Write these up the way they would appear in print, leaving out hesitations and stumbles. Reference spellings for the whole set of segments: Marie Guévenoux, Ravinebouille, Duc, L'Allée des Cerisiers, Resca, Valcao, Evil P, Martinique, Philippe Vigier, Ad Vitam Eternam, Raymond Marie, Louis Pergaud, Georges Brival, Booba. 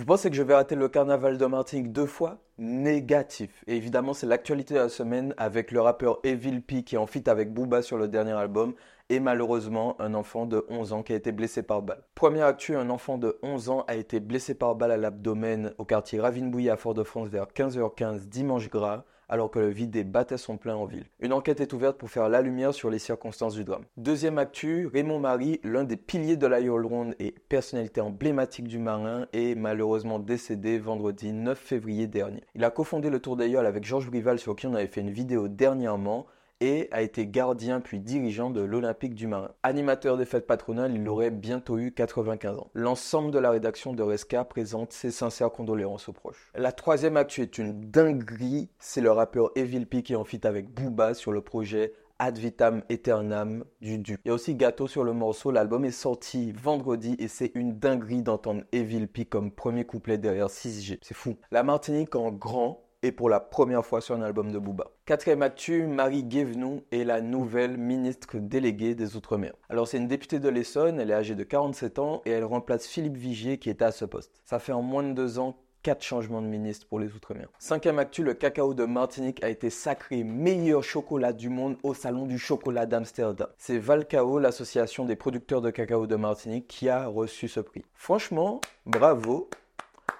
Vous pensez que je vais rater le carnaval de Martinique 2 fois? Négatif. Et évidemment, c'est l'actualité de la semaine avec le rappeur Evil P qui est en feat avec Booba sur le dernier album et malheureusement un enfant de 11 ans qui a été blessé par balle. Première actu, un enfant de 11 ans a été blessé par balle à l'abdomen au quartier Ravinebouille à Fort-de-France vers 15h15 dimanche gras, alors que le vidé battait son plein en ville. Une enquête est ouverte pour faire la lumière sur les circonstances du drame. Deuxième actu, Raymond Marie, l'un des piliers de l'aïeul ronde et personnalité emblématique du Marin, est malheureusement décédé vendredi 9 février dernier. Il a cofondé le Tour d'aïeul avec Georges Brival, sur qui on avait fait une vidéo dernièrement, et a été gardien puis dirigeant de l'Olympique du Marin. Animateur des fêtes patronales, il aurait bientôt eu 95 ans. L'ensemble de la rédaction de Resca présente ses sincères condoléances aux proches. La troisième actu est une dinguerie, c'est le rappeur Evil P qui est en feat avec Booba sur le projet Ad Vitam Eternam du Duc. Il y a aussi Gâteau sur le morceau, l'album est sorti vendredi et c'est une dinguerie d'entendre Evil P comme premier couplet derrière 6G, c'est fou. La Martinique en grand, et pour la première fois sur un album de Booba. Quatrième actu, Marie Guévenoux est la nouvelle ministre déléguée des Outre-mer. Alors c'est une députée de l'Essonne, elle est âgée de 47 ans et elle remplace Philippe Vigier qui était à ce poste. Ça fait en moins de 2 ans 4 changements de ministre pour les Outre-mer. Cinquième actu, le cacao de Martinique a été sacré meilleur chocolat du monde au salon du chocolat d'Amsterdam. C'est Valcao, l'association des producteurs de cacao de Martinique, qui a reçu ce prix. Franchement, bravo,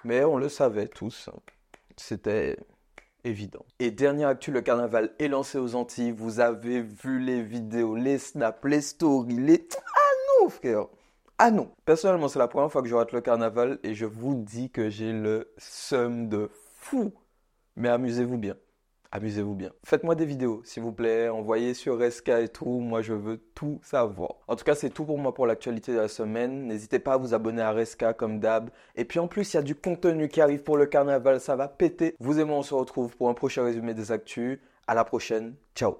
mais on le savait tous. C'était évident. Et dernière actu, le carnaval est lancé aux Antilles. Vous avez vu les vidéos, les snaps, les stories, les... Ah non, frère! Ah non! Personnellement, c'est la première fois que je rate le carnaval et je vous dis que j'ai le seum de fou. Mais amusez-vous bien. Amusez-vous bien. Faites-moi des vidéos, s'il vous plaît. Envoyez sur Resca et tout. Moi, je veux tout savoir. En tout cas, c'est tout pour moi pour l'actualité de la semaine. N'hésitez pas à vous abonner à Resca comme d'hab. Et puis en plus, il y a du contenu qui arrive pour le carnaval. Ça va péter. Vous et moi, on se retrouve pour un prochain résumé des actus. À la prochaine. Ciao.